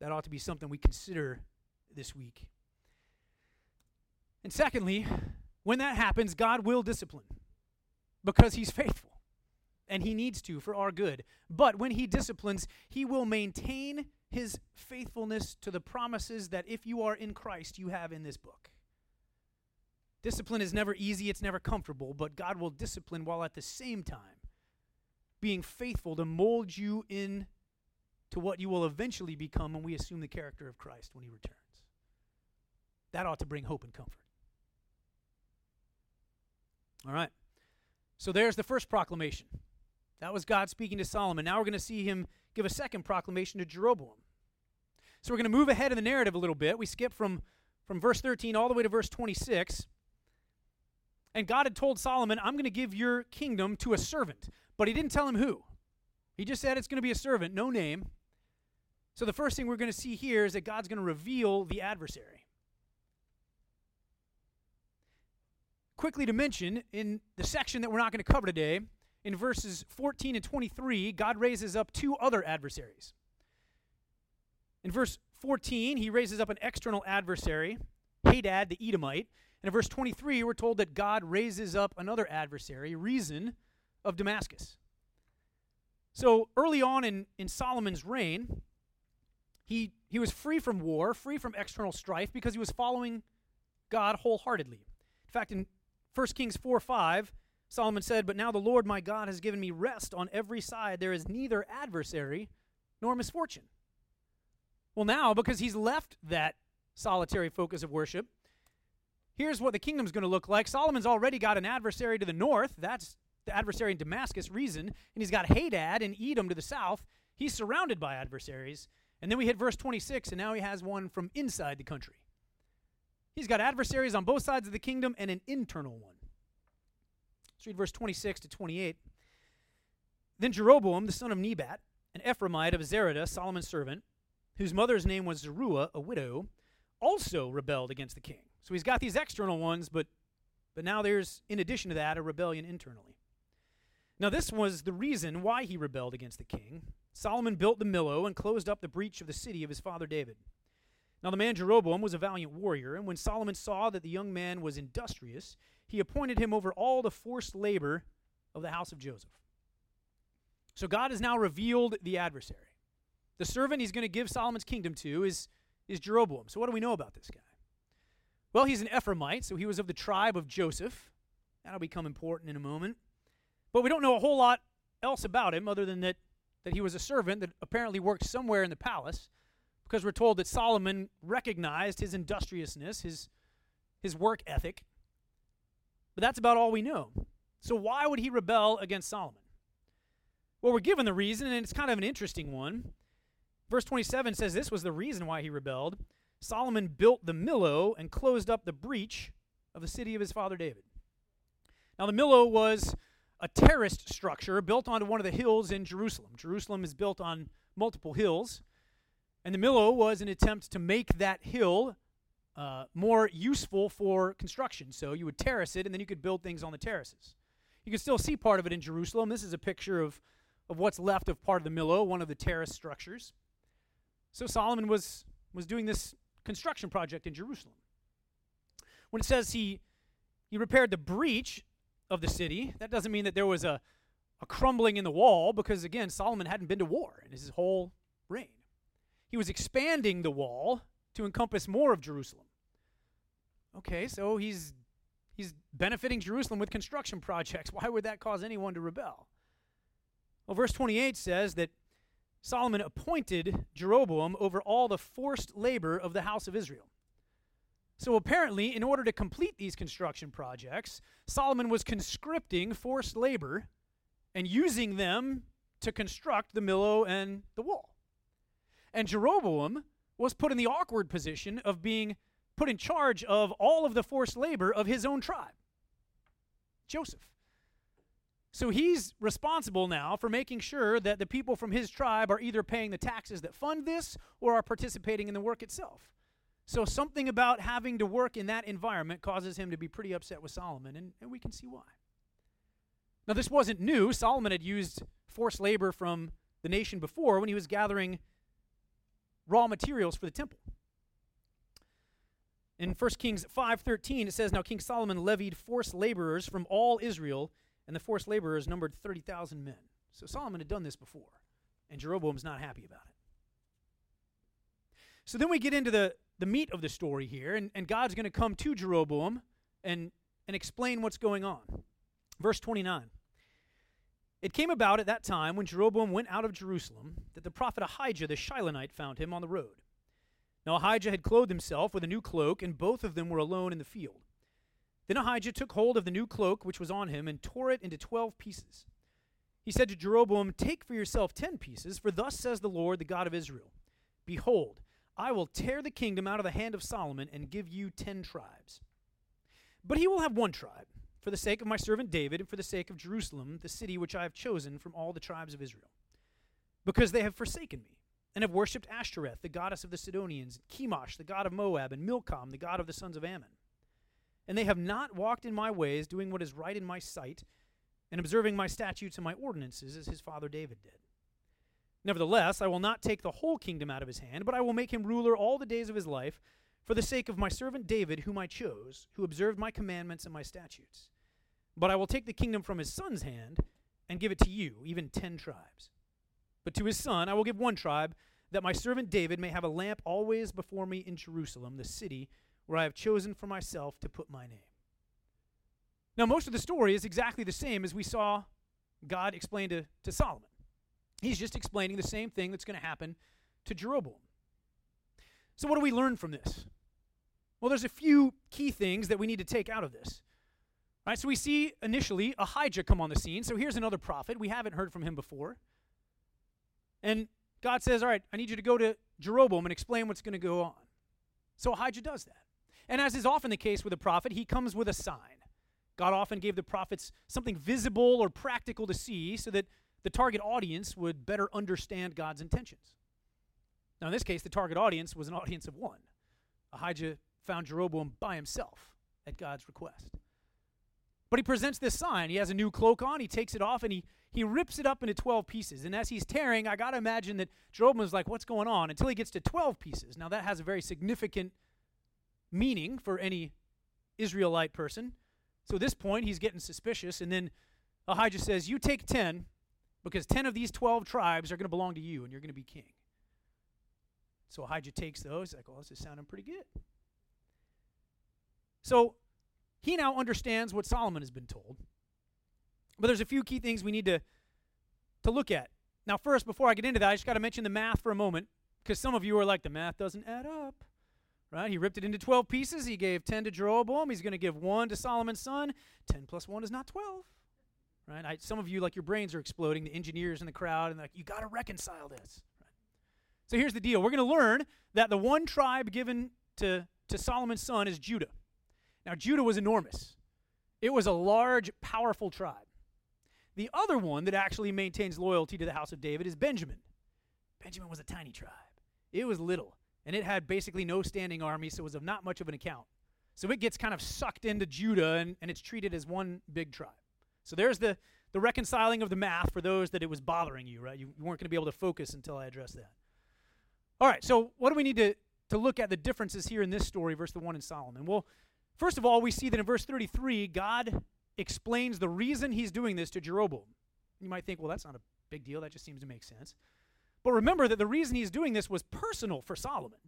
That ought to be something we consider this week. And secondly, when that happens, God will discipline because he's faithful. And he needs to for our good. But when he disciplines, he will maintain his faithfulness to the promises that if you are in Christ, you have in this book. Discipline is never easy, it's never comfortable, but God will discipline while at the same time being faithful to mold you in to what you will eventually become when we assume the character of Christ when he returns. That ought to bring hope and comfort. All right. So there's the first proclamation. That was God speaking to Solomon. Now we're going to see him give a second proclamation to Jeroboam. So we're going to move ahead in the narrative a little bit. We skip from verse 13 all the way to verse 26. And God had told Solomon, I'm going to give your kingdom to a servant. But he didn't tell him who. He just said it's going to be a servant, no name. So the first thing we're going to see here is that God's going to reveal the adversary. Quickly to mention, in the section that we're not going to cover today, in verses 14 and 23, God raises up two other adversaries. In verse 14, he raises up an external adversary, Hadad the Edomite. And in verse 23, we're told that God raises up another adversary, Reason of Damascus. So early on in Solomon's reign, he was free from war, free from external strife, because he was following God wholeheartedly. In fact, in 1 Kings 4:5, Solomon said, "But now the Lord my God has given me rest on every side. There is neither adversary nor misfortune." Well, now, because he's left that solitary focus of worship, here's what the kingdom's going to look like. Solomon's already got an adversary to the north. That's the adversary in Damascus, Reason. And he's got Hadad and Edom to the south. He's surrounded by adversaries. And then we hit verse 26, and now he has one from inside the country. He's got adversaries on both sides of the kingdom and an internal one. Let's read verse 26 to 28. Then Jeroboam, the son of Nebat, an Ephraimite of Zerida, Solomon's servant, whose mother's name was Zeruiah, a widow, also rebelled against the king. So he's got these external ones, but now there's, in addition to that, a rebellion internally. Now this was the reason why he rebelled against the king. Solomon built the Millo and closed up the breach of the city of his father David. Now the man Jeroboam was a valiant warrior, and when Solomon saw that the young man was industrious, he appointed him over all the forced labor of the house of Joseph. So God has now revealed the adversary. The servant he's going to give Solomon's kingdom to is Jeroboam. So what do we know about this guy? Well, he's an Ephraimite, so he was of the tribe of Joseph. That'll become important in a moment. But we don't know a whole lot else about him other than that he was a servant that apparently worked somewhere in the palace, because we're told that Solomon recognized his industriousness, his work ethic. But that's about all we know. So why would he rebel against Solomon? Well, we're given the reason, and it's kind of an interesting one. Verse 27 says this was the reason why he rebelled. Solomon built the Millo and closed up the breach of the city of his father David. Now, the Millo was a terraced structure built onto one of the hills in Jerusalem. Jerusalem is built on multiple hills. And the Millo was an attempt to make that hill more useful for construction. So you would terrace it, and then you could build things on the terraces. You can still see part of it in Jerusalem. This is a picture of what's left of part of the Millo, one of the terrace structures. So Solomon was doing this construction project in Jerusalem. When it says he repaired the breach of the city, that doesn't mean that there was a crumbling in the wall, because, again, Solomon hadn't been to war in his whole reign. He was expanding the wall to encompass more of Jerusalem. Okay, so he's benefiting Jerusalem with construction projects. Why would that cause anyone to rebel? Well, verse 28 says that Solomon appointed Jeroboam over all the forced labor of the house of Israel. So apparently, in order to complete these construction projects, Solomon was conscripting forced labor and using them to construct the Millo and the wall. And Jeroboam was put in the awkward position of being put in charge of all of the forced labor of his own tribe, Joseph. So he's responsible now for making sure that the people from his tribe are either paying the taxes that fund this or are participating in the work itself. So something about having to work in that environment causes him to be pretty upset with Solomon, and we can see why. Now, this wasn't new. Solomon had used forced labor from the nation before when he was gathering raw materials for the temple. In 1 Kings 5:13, it says, "Now King Solomon levied forced laborers from all Israel, and the forced laborers numbered 30,000 men." So Solomon had done this before, and Jeroboam's not happy about it. So then we get into the meat of the story here, and God's going to come to Jeroboam and explain what's going on. Verse 29. "It came about at that time when Jeroboam went out of Jerusalem that the prophet Ahijah the Shilonite found him on the road. Now Ahijah had clothed himself with a new cloak, and both of them were alone in the field. Then Ahijah took hold of the new cloak which was on him and tore it into 12 pieces. He said to Jeroboam, 'Take for yourself 10 pieces, for thus says the Lord, the God of Israel, Behold, I will tear the kingdom out of the hand of Solomon and give you 10 tribes. But he will have one tribe, for the sake of my servant David and for the sake of Jerusalem, the city which I have chosen from all the tribes of Israel. Because they have forsaken me, and have worshipped Ashtoreth, the goddess of the Sidonians, Chemosh, the god of Moab, and Milcom, the god of the sons of Ammon. And they have not walked in my ways, doing what is right in my sight, and observing my statutes and my ordinances, as his father David did. Nevertheless, I will not take the whole kingdom out of his hand, but I will make him ruler all the days of his life, for the sake of my servant David, whom I chose, who observed my commandments and my statutes. But I will take the kingdom from his son's hand, and give it to you, even 10 tribes. But to his son I will give one tribe, that my servant David may have a lamp always before me in Jerusalem, the city where I have chosen for myself to put my name.'" Now, most of the story is exactly the same as we saw God explain to Solomon. He's just explaining the same thing that's going to happen to Jeroboam. So what do we learn from this? Well, there's a few key things that we need to take out of this. All right, so we see initially Ahijah come on the scene. So here's another prophet. We haven't heard from him before. And God says, all right, I need you to go to Jeroboam and explain what's going to go on. So Ahijah does that. And as is often the case with a prophet, he comes with a sign. God often gave the prophets something visible or practical to see so that the target audience would better understand God's intentions. Now, in this case, the target audience was an audience of one. Ahijah found Jeroboam by himself at God's request. But he presents this sign. He has a new cloak on. He takes it off, and he rips it up into 12 pieces. And as he's tearing, I got to imagine that Jeroboam is like, what's going on? Until he gets to 12 pieces. Now, that has a very significant meaning for any Israelite person. So at this point, he's getting suspicious. And then Ahijah says, you take 10, because 10 of these 12 tribes are going to belong to you, and you're going to be king. So Ahijah takes those. He's like, oh, this is sounding pretty good. So he now understands what Solomon has been told. But there's a few key things we need to look at. Now, first, before I get into that, I just got to mention the math for a moment, because some of you are like, the math doesn't add up. Right? He ripped it into 12 pieces. He gave 10 to Jeroboam. He's going to give 1 to Solomon's son. 10 plus 1 is not 12. Right? Some of you, like, your brains are exploding, the engineers in the crowd, and like, you got to reconcile this. Right? So here's the deal. We're going to learn that the one tribe given to Solomon's son is Judah. Now, Judah was enormous. It was a large, powerful tribe. The other one that actually maintains loyalty to the house of David is Benjamin. Benjamin was a tiny tribe. It was little, and it had basically no standing army, so it was of not much of an account. So it gets kind of sucked into Judah, and it's treated as one big tribe. So there's the reconciling of the math for those that it was bothering you, right? You weren't going to be able to focus until I addressed that. All right, so what do we need to look at the differences here in this story versus the one in Solomon? Well, first of all, we see that in verse 33, God explains the reason he's doing this to Jeroboam. You might think, well, that's not a big deal. That just seems to make sense. But remember that the reason he's doing this was personal for Solomon.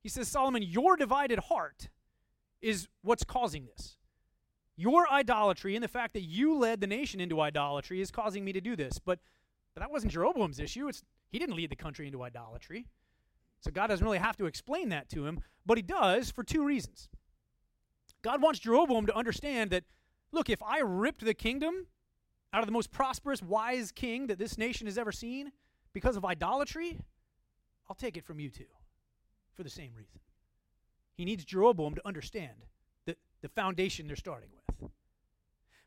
He says, Solomon, your divided heart is what's causing this. Your idolatry and the fact that you led the nation into idolatry is causing me to do this. But that wasn't Jeroboam's issue. He didn't lead the country into idolatry. So God doesn't really have to explain that to him, but he does for two reasons. God wants Jeroboam to understand that, look, if I ripped the kingdom out of the most prosperous, wise king that this nation has ever seen because of idolatry, I'll take it from you too for the same reason. He needs Jeroboam to understand the foundation they're starting with.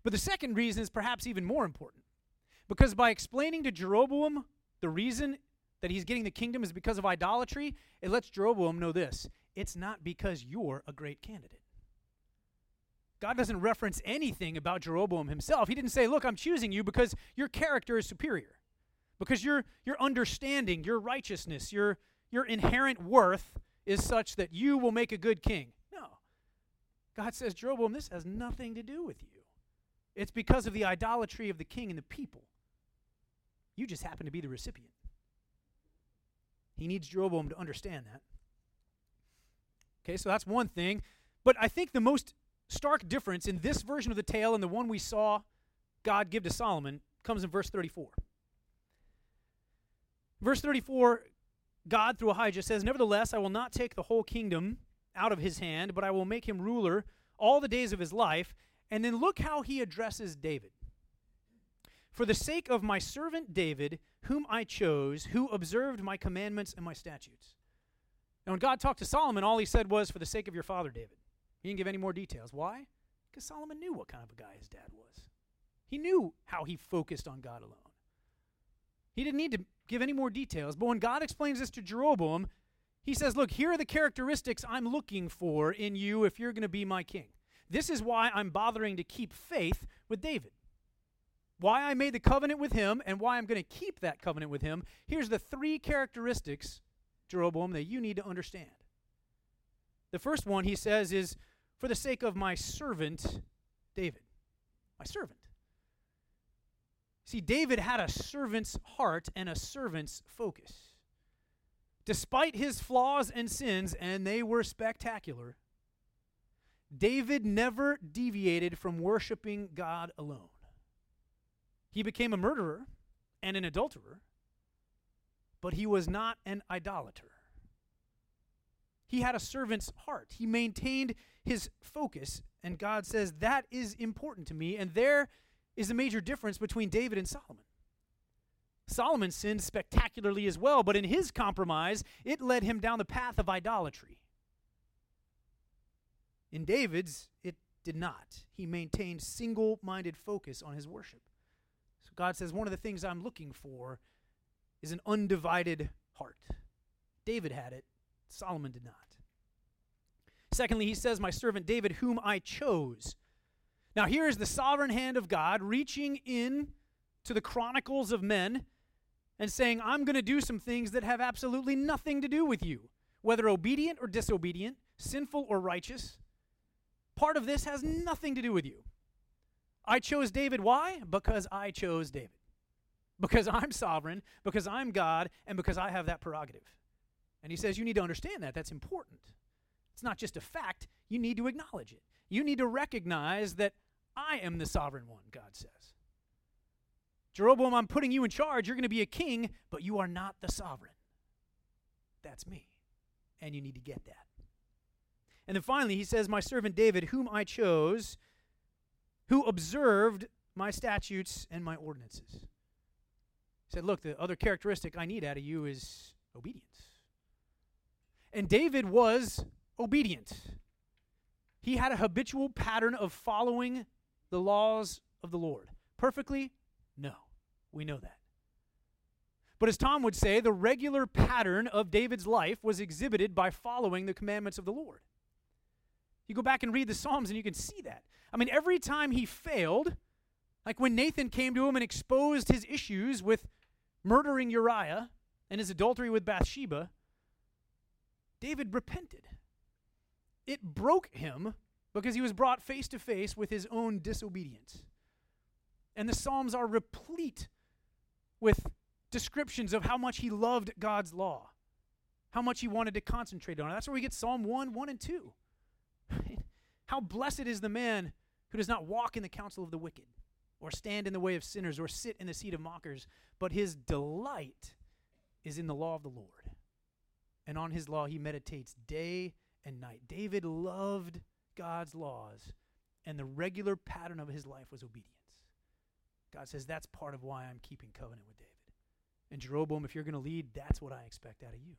But the second reason is perhaps even more important, because by explaining to Jeroboam the reason that he's getting the kingdom is because of idolatry, it lets Jeroboam know this. It's not because you're a great candidate. God doesn't reference anything about Jeroboam himself. He didn't say, look, I'm choosing you because your character is superior, because your understanding, your righteousness, your inherent worth is such that you will make a good king. No. God says, Jeroboam, this has nothing to do with you. It's because of the idolatry of the king and the people. You just happen to be the recipient. He needs Jeroboam to understand that. Okay, so that's one thing. But I think the most stark difference in this version of the tale and the one we saw God give to Solomon comes in verse 34. Verse 34, God through Ahijah says, "Nevertheless, I will not take the whole kingdom out of his hand, but I will make him ruler all the days of his life." And then look how he addresses David. "For the sake of my servant David, whom I chose, who observed my commandments and my statutes." Now, when God talked to Solomon, all he said was, "For the sake of your father David." He didn't give any more details. Why? Because Solomon knew what kind of a guy his dad was. He knew how he focused on God alone. He didn't need to give any more details. But when God explains this to Jeroboam, he says, look, here are the characteristics I'm looking for in you if you're going to be my king. This is why I'm bothering to keep faith with David, why I made the covenant with him, and why I'm going to keep that covenant with him. Here's the three characteristics, Jeroboam, that you need to understand. The first one, he says, is for the sake of my servant David. My servant. See, David had a servant's heart and a servant's focus. Despite his flaws and sins, and they were spectacular, David never deviated from worshiping God alone. He became a murderer and an adulterer, but he was not an idolater. He had a servant's heart. He maintained his focus, and God says, that is important to me, and there is a major difference between David and Solomon. Solomon sinned spectacularly as well, but in his compromise, it led him down the path of idolatry. In David's, it did not. He maintained single-minded focus on his worship. So God says, one of the things I'm looking for is an undivided heart. David had it. Solomon did not. Secondly, he says, my servant David, whom I chose. Now here is the sovereign hand of God reaching in to the chronicles of men and saying, I'm going to do some things that have absolutely nothing to do with you, whether obedient or disobedient, sinful or righteous. Part of this has nothing to do with you. I chose David. Why? Because I chose David. Because I'm sovereign, because I'm God, and because I have that prerogative. And he says, you need to understand that. That's important. It's not just a fact. You need to acknowledge it. You need to recognize that I am the sovereign one, God says. Jeroboam, I'm putting you in charge. You're going to be a king, but you are not the sovereign. That's me. And you need to get that. And then finally, he says, my servant David, whom I chose, who observed my statutes and my ordinances. He said, look, the other characteristic I need out of you is obedience. And David was obedient. He had a habitual pattern of following the laws of the Lord. Perfectly? No. We know that. But as Tom would say, the regular pattern of David's life was exhibited by following the commandments of the Lord. You go back and read the Psalms and you can see that. I mean, every time he failed, like when Nathan came to him and exposed his issues with murdering Uriah and his adultery with Bathsheba, David repented. It broke him because he was brought face to face with his own disobedience. And the Psalms are replete with descriptions of how much he loved God's law, how much he wanted to concentrate on it. That's where we get Psalm 1, 1 and 2. How blessed is the man who does not walk in the counsel of the wicked, or stand in the way of sinners, or sit in the seat of mockers, but his delight is in the law of the Lord. And on his law he meditates day and night. David loved God's laws, and the regular pattern of his life was obedience. God says that's part of why I'm keeping covenant with David. And Jeroboam, if you're going to lead, that's what I expect out of you.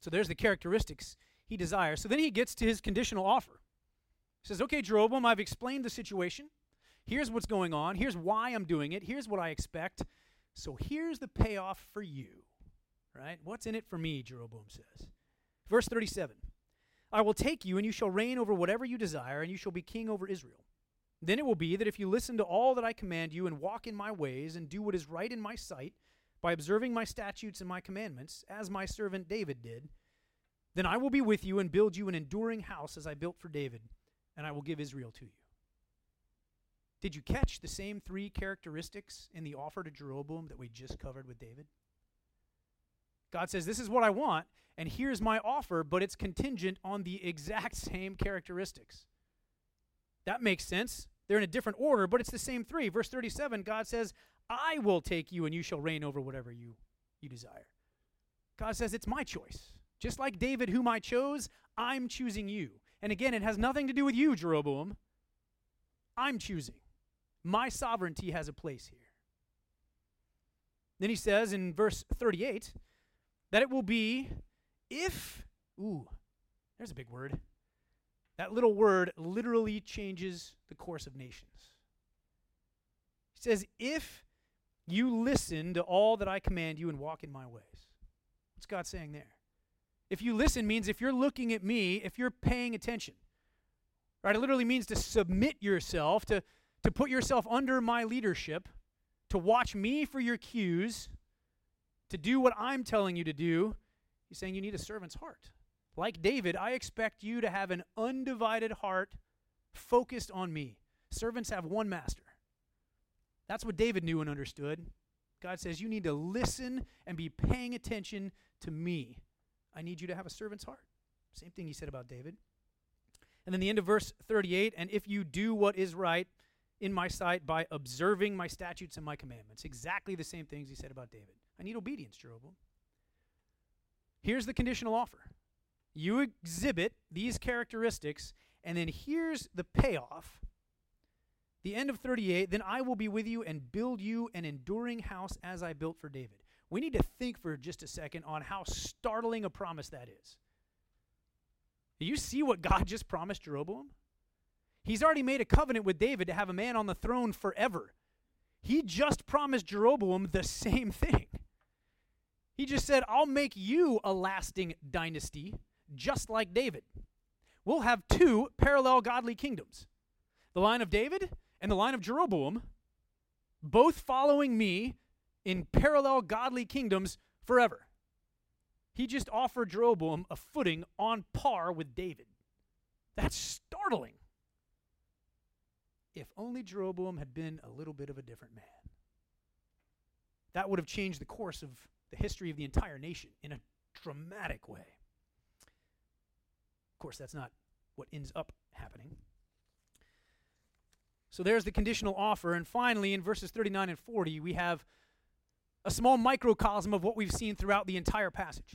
So there's the characteristics he desires. So then he gets to his conditional offer. He says, okay, Jeroboam, I've explained the situation. Here's what's going on. Here's why I'm doing it. Here's what I expect. So here's the payoff for you. Right? What's in it for me, Jeroboam says. Verse 37, I will take you, and you shall reign over whatever you desire, and you shall be king over Israel. Then it will be that if you listen to all that I command you and walk in my ways and do what is right in my sight by observing my statutes and my commandments, as my servant David did, then I will be with you and build you an enduring house as I built for David, and I will give Israel to you. Did you catch the same three characteristics in the offer to Jeroboam that we just covered with David? God says, this is what I want, and here's my offer, but it's contingent on the exact same characteristics. That makes sense. They're in a different order, but it's the same three. Verse 37, God says, I will take you, and you shall reign over whatever you desire. God says, it's my choice. Just like David, whom I chose, I'm choosing you. And again, it has nothing to do with you, Jeroboam. I'm choosing. My sovereignty has a place here. Then he says in verse 38 that it will be if, there's a big word. That little word literally changes the course of nations. He says, if you listen to all that I command you and walk in my ways. What's God saying there? If you listen means if you're looking at me, if you're paying attention. Right? It literally means to submit yourself, to put yourself under my leadership, to watch me for your cues, to do what I'm telling you to do. He's saying you need a servant's heart. Like David, I expect you to have an undivided heart focused on me. Servants have one master. That's what David knew and understood. God says you need to listen and be paying attention to me. I need you to have a servant's heart. Same thing he said about David. And then the end of verse 38, and if you do what is right in my sight by observing my statutes and my commandments. Exactly the same things he said about David. I need obedience, Jeroboam. Here's the conditional offer. You exhibit these characteristics, and then here's the payoff. The end of 38, then I will be with you and build you an enduring house as I built for David. We need to think for just a second on how startling a promise that is. Do you see what God just promised Jeroboam? He's already made a covenant with David to have a man on the throne forever. He just promised Jeroboam the same thing. He just said, I'll make you a lasting dynasty. Just like David. We'll have two parallel godly kingdoms. The line of David and the line of Jeroboam, both following me in parallel godly kingdoms forever. He just offered Jeroboam a footing on par with David. That's startling. If only Jeroboam had been a little bit of a different man. That would have changed the course of the history of the entire nation in a dramatic way. Of course, that's not what ends up happening. So there's the conditional offer. And finally, in verses 39 and 40, we have a small microcosm of what we've seen throughout the entire passage.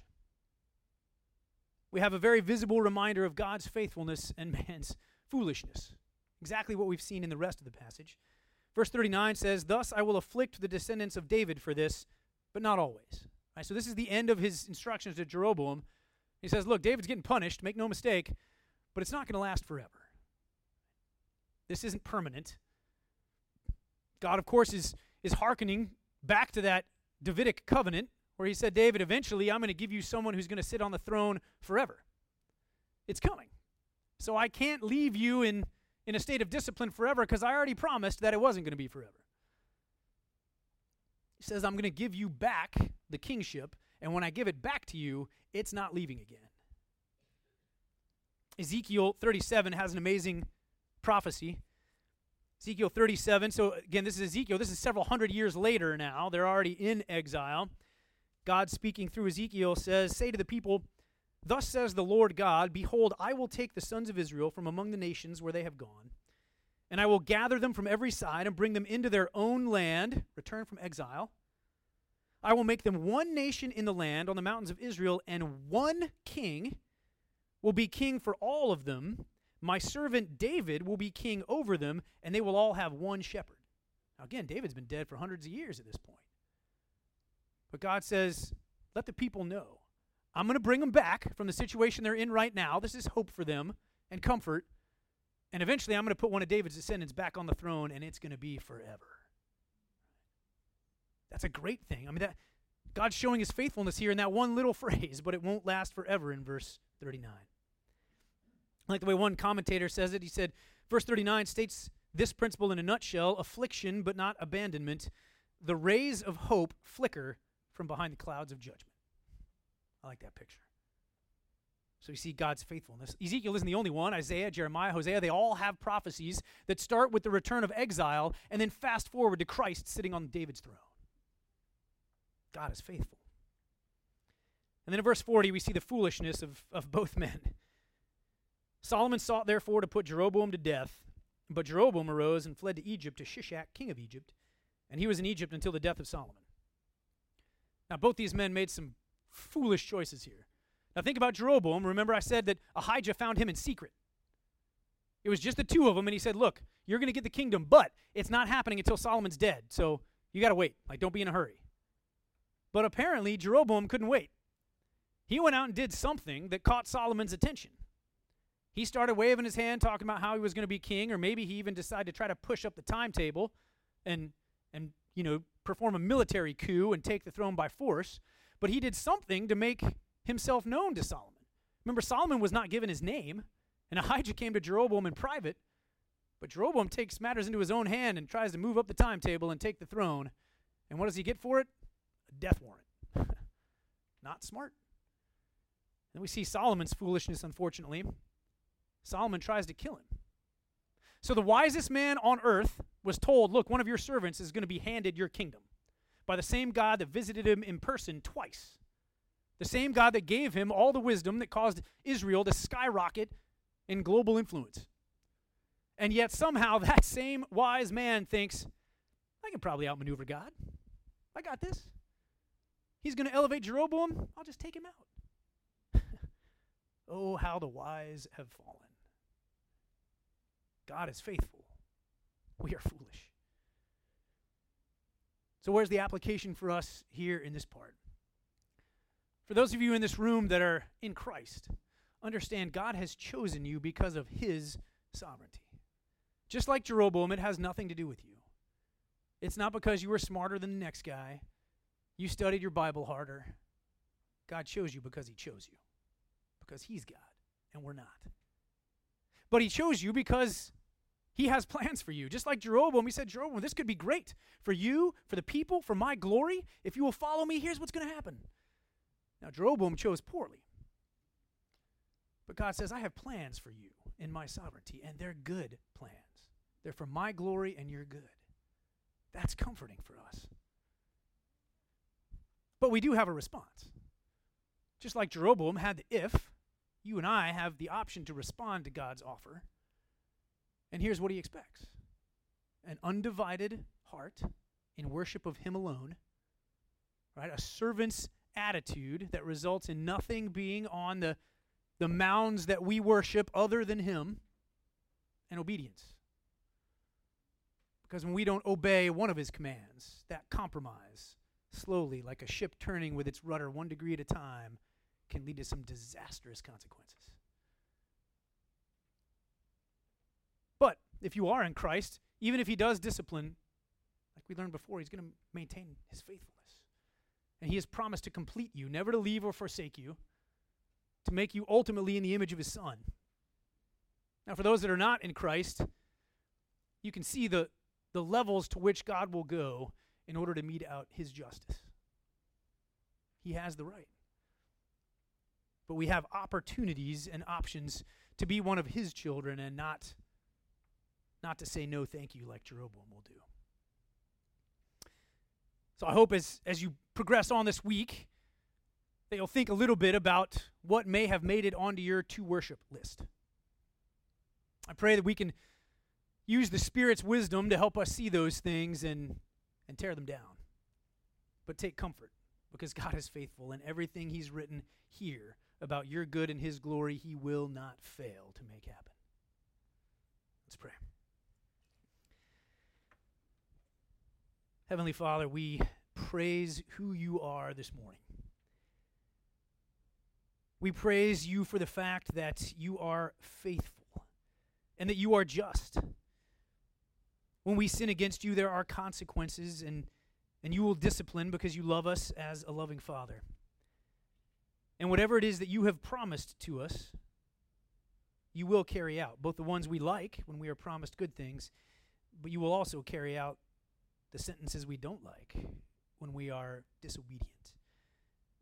We have a very visible reminder of God's faithfulness and man's foolishness. Exactly what we've seen in the rest of the passage. Verse 39 says, thus I will afflict the descendants of David for this, but not always. Right, so this is the end of his instructions to Jeroboam. He says, look, David's getting punished, make no mistake, but it's not going to last forever. This isn't permanent. God, of course, is hearkening back to that Davidic covenant where he said, David, eventually I'm going to give you someone who's going to sit on the throne forever. It's coming. So I can't leave you in a state of discipline forever because I already promised that it wasn't going to be forever. He says, I'm going to give you back the kingship, and when I give it back to you, it's not leaving again. Ezekiel 37 has an amazing prophecy. Ezekiel 37, so again, this is Ezekiel. This is several hundred years later now. They're already in exile. God speaking through Ezekiel says, say to the people, thus says the Lord God, behold, I will take the sons of Israel from among the nations where they have gone, and I will gather them from every side and bring them into their own land, return from exile. I will make them one nation in the land on the mountains of Israel, and one king will be king for all of them. My servant David will be king over them, and they will all have one shepherd. Now again, David's been dead for hundreds of years at this point. But God says, let the people know. I'm going to bring them back from the situation they're in right now. This is hope for them and comfort. And eventually I'm going to put one of David's descendants back on the throne, and it's going to be forever. That's a great thing. I mean, that God's showing his faithfulness here in that one little phrase, but it won't last forever in verse 39. I like the way one commentator says it. He said, verse 39 states this principle in a nutshell: affliction but not abandonment. The rays of hope flicker from behind the clouds of judgment. I like that picture. So you see God's faithfulness. Ezekiel isn't the only one. Isaiah, Jeremiah, Hosea, they all have prophecies that start with the return of exile and then fast forward to Christ sitting on David's throne. God is faithful. And then in verse 40, we see the foolishness of both men. Solomon sought, therefore, to put Jeroboam to death, but Jeroboam arose and fled to Egypt to Shishak, king of Egypt, and he was in Egypt until the death of Solomon. Now, both these men made some foolish choices here. Now, think about Jeroboam. Remember I said that Ahijah found him in secret. It was just the two of them, and he said, look, you're going to get the kingdom, but it's not happening until Solomon's dead, so you got to wait. Like, don't be in a hurry. But apparently, Jeroboam couldn't wait. He went out and did something that caught Solomon's attention. He started waving his hand, talking about how he was going to be king, or maybe he even decided to try to push up the timetable and you know, perform a military coup and take the throne by force. But he did something to make himself known to Solomon. Remember, Solomon was not given his name, and Ahijah came to Jeroboam in private, but Jeroboam takes matters into his own hand and tries to move up the timetable and take the throne. And what does he get for it? A death warrant. Not smart. And we see Solomon's foolishness, unfortunately. Solomon tries to kill him. So the wisest man on earth was told, look, one of your servants is going to be handed your kingdom by the same God that visited him in person twice, the same God that gave him all the wisdom that caused Israel to skyrocket in global influence. And yet somehow that same wise man thinks, I can probably outmaneuver God. I got this. He's going to elevate Jeroboam. I'll just take him out. Oh, how the wise have fallen. God is faithful. We are foolish. So where's the application for us here in this part? For those of you in this room that are in Christ, understand God has chosen you because of his sovereignty. Just like Jeroboam, it has nothing to do with you. It's not because you were smarter than the next guy. You studied your Bible harder. God chose you because he chose you. Because he's God and we're not. But he chose you because he has plans for you. Just like Jeroboam, he said, Jeroboam, this could be great for you, for the people, for my glory. If you will follow me, here's what's going to happen. Now, Jeroboam chose poorly. But God says, I have plans for you in my sovereignty, and they're good plans. They're for my glory and your good. That's comforting for us. But we do have a response. Just like Jeroboam had the if, you and I have the option to respond to God's offer. And here's what he expects: an undivided heart in worship of him alone, right? A servant's attitude that results in nothing being on the mounds that we worship other than him, and obedience. Because when we don't obey one of his commands, that compromise, slowly, like a ship turning with its rudder 1 degree at a time, can lead to some disastrous consequences. But if you are in Christ, even if he does discipline, like we learned before, he's going to maintain his faithfulness. And he has promised to complete you, never to leave or forsake you, to make you ultimately in the image of his son. Now, for those that are not in Christ, you can see the levels to which God will go in order to mete out his justice. He has the right. But we have opportunities and options to be one of his children and not to say no thank you like Jeroboam will do. So I hope as you progress on this week that you'll think a little bit about what may have made it onto your to worship list. I pray that we can use the Spirit's wisdom to help us see those things and tear them down. But take comfort, because God is faithful, and everything he's written here about your good and his glory, he will not fail to make happen. Let's pray. Heavenly Father, we praise who you are this morning. We praise you for the fact that you are faithful and that you are just. When we sin against you, there are consequences, and And you will discipline because you love us as a loving Father. And whatever it is that you have promised to us, you will carry out, both the ones we like when we are promised good things, but you will also carry out the sentences we don't like when we are disobedient.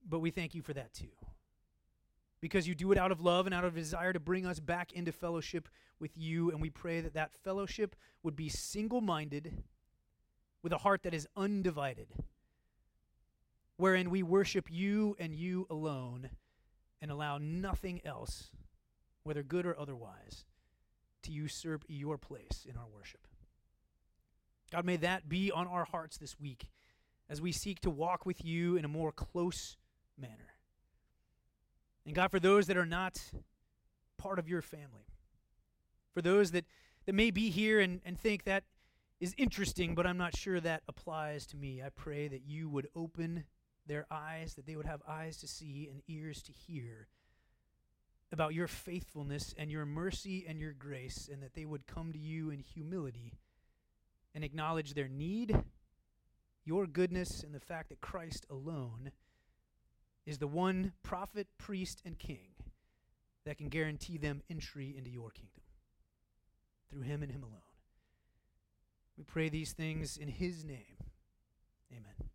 But we thank you for that too, because you do it out of love and out of desire to bring us back into fellowship with you, and we pray that that fellowship would be single-minded with a heart that is undivided, wherein we worship you and you alone and allow nothing else, whether good or otherwise, to usurp your place in our worship. God, may that be on our hearts this week as we seek to walk with you in a more close manner. And God, for those that are not part of your family, for those that may be here and think that is interesting, but I'm not sure that applies to me, I pray that you would open their eyes, that they would have eyes to see and ears to hear about your faithfulness and your mercy and your grace, and that they would come to you in humility and acknowledge their need, your goodness, and the fact that Christ alone is the one prophet, priest, and king that can guarantee them entry into your kingdom, through him and him alone. We pray these things in his name.